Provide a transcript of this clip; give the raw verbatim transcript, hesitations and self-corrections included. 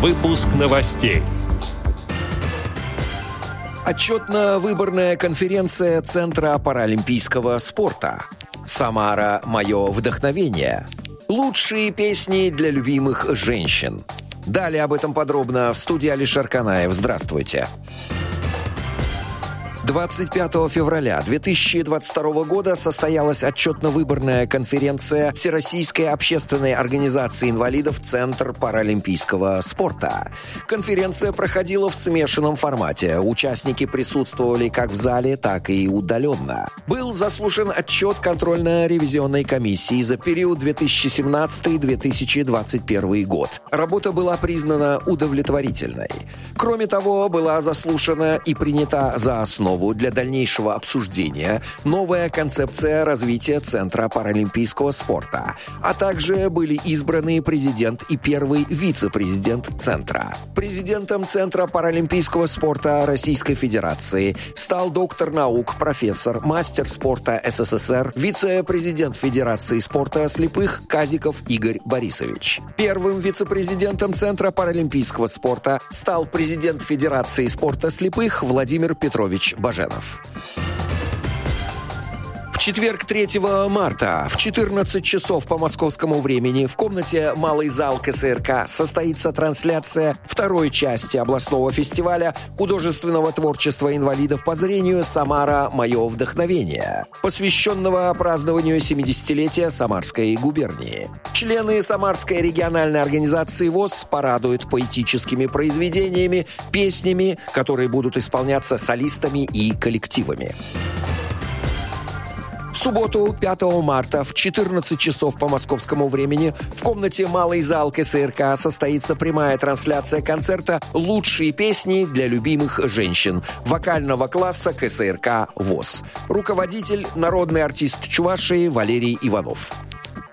Выпуск новостей. Отчетно-выборная конференция Центра паралимпийского спорта. Самара – мое вдохновение. Лучшие песни для любимых женщин. Далее об этом подробно в студии Алишер Канаев. Здравствуйте. двадцать пятого февраля две тысячи двадцать второго года состоялась отчетно-выборная конференция Всероссийской общественной организации инвалидов «Центр паралимпийского спорта». Конференция проходила в смешанном формате. Участники присутствовали как в зале, так и удаленно. Был заслушан отчет контрольно-ревизионной комиссии за период две тысячи семнадцатый — две тысячи двадцать первый год. Работа была признана удовлетворительной. Кроме того, была заслушана и принята за основу для дальнейшего обсуждения новая концепция развития Центра паралимпийского спорта, а также были избраны президент и первый вице-президент Центра. Президентом Центра паралимпийского спорта Российской Федерации стал доктор наук, профессор, мастер спорта СССР, вице-президент Федерации спорта слепых Казиков Игорь Борисович. Первым вице-президентом Центра паралимпийского спорта стал президент Федерации спорта слепых Владимир Петрович Борисович. Баженов. В четверг третьего марта в четырнадцать часов по московскому времени в комнате «Малый зал КСРК» состоится трансляция второй части областного фестиваля художественного творчества инвалидов по зрению «Самара. Мое вдохновение», посвященного празднованию семидесятилетия Самарской губернии. Члены Самарской региональной организации ВОС порадуют поэтическими произведениями, песнями, которые будут исполняться солистами и коллективами. В субботу, пятого марта, в четырнадцать часов по московскому времени в комнате «Малый зал КСРК» состоится прямая трансляция концерта «Лучшие песни для любимых женщин» вокального класса КСРК ВОС. Руководитель – народный артист Чувашии Валерий Иванов.